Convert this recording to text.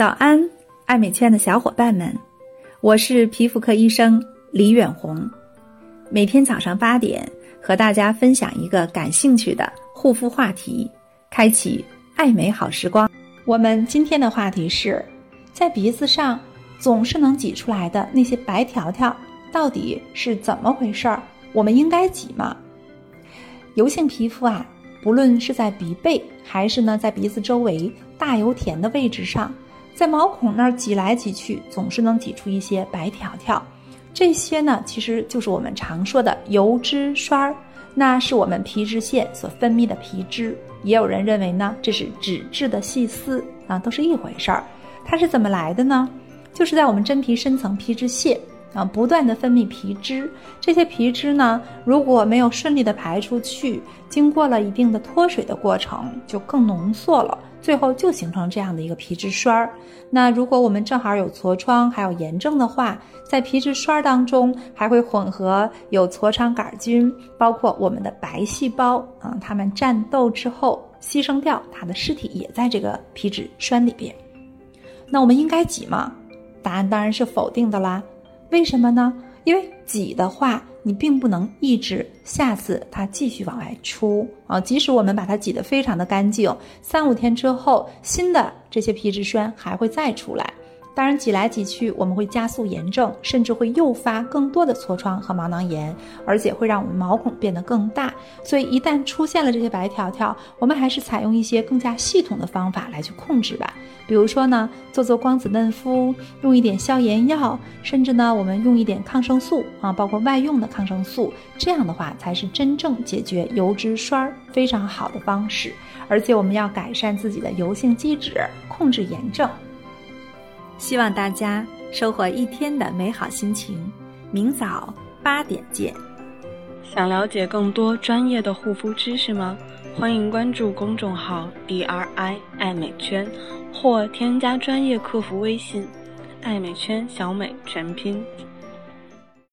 早安，爱美圈的小伙伴们，我是皮肤科医生李远红。每天早上8点，和大家分享一个感兴趣的护肤话题，开启爱美好时光。我们今天的话题是，在鼻子上总是能挤出来的那些白条条到底是怎么回事儿？我们应该挤吗？油性皮肤啊，不论是在鼻背还是在鼻子周围大油田的位置上，在毛孔那儿挤来挤去，总是能挤出一些白条条。这些其实就是我们常说的油脂栓，那是我们皮脂腺所分泌的皮脂。也有人认为这是脂质的细丝啊，都是一回事儿。它是怎么来的呢？就是在我们真皮深层皮脂腺啊，不断的分泌皮脂，这些皮脂如果没有顺利的排出去，经过了一定的脱水的过程，就更浓缩了，最后就形成这样的一个皮脂栓。那如果我们正好有痤疮还有炎症的话，在皮脂栓当中还会混合有痤疮杆菌，包括我们的白细胞啊，它们战斗之后牺牲掉，它的尸体也在这个皮脂栓里边。那我们应该挤吗？答案当然是否定的啦。为什么呢？因为挤的话，你并不能抑制下次它继续往外出啊。即使我们把它挤得非常的干净，3-5天之后，新的这些皮脂栓还会再出来。当然挤来挤去，我们会加速炎症，甚至会诱发更多的痤疮和毛囊炎，而且会让我们毛孔变得更大。所以一旦出现了这些白条条，我们还是采用一些更加系统的方法来去控制吧。比如说做光子嫩肤，用一点消炎药，甚至我们用一点抗生素啊，包括外用的抗生素，这样的话才是真正解决油脂栓非常好的方式。而且我们要改善自己的油性基质，控制炎症。希望大家收获一天的美好心情，明早8点见。想了解更多专业的护肤知识吗？欢迎关注公众号 DRI 爱美圈，或添加专业客服微信爱美圈小美全拼。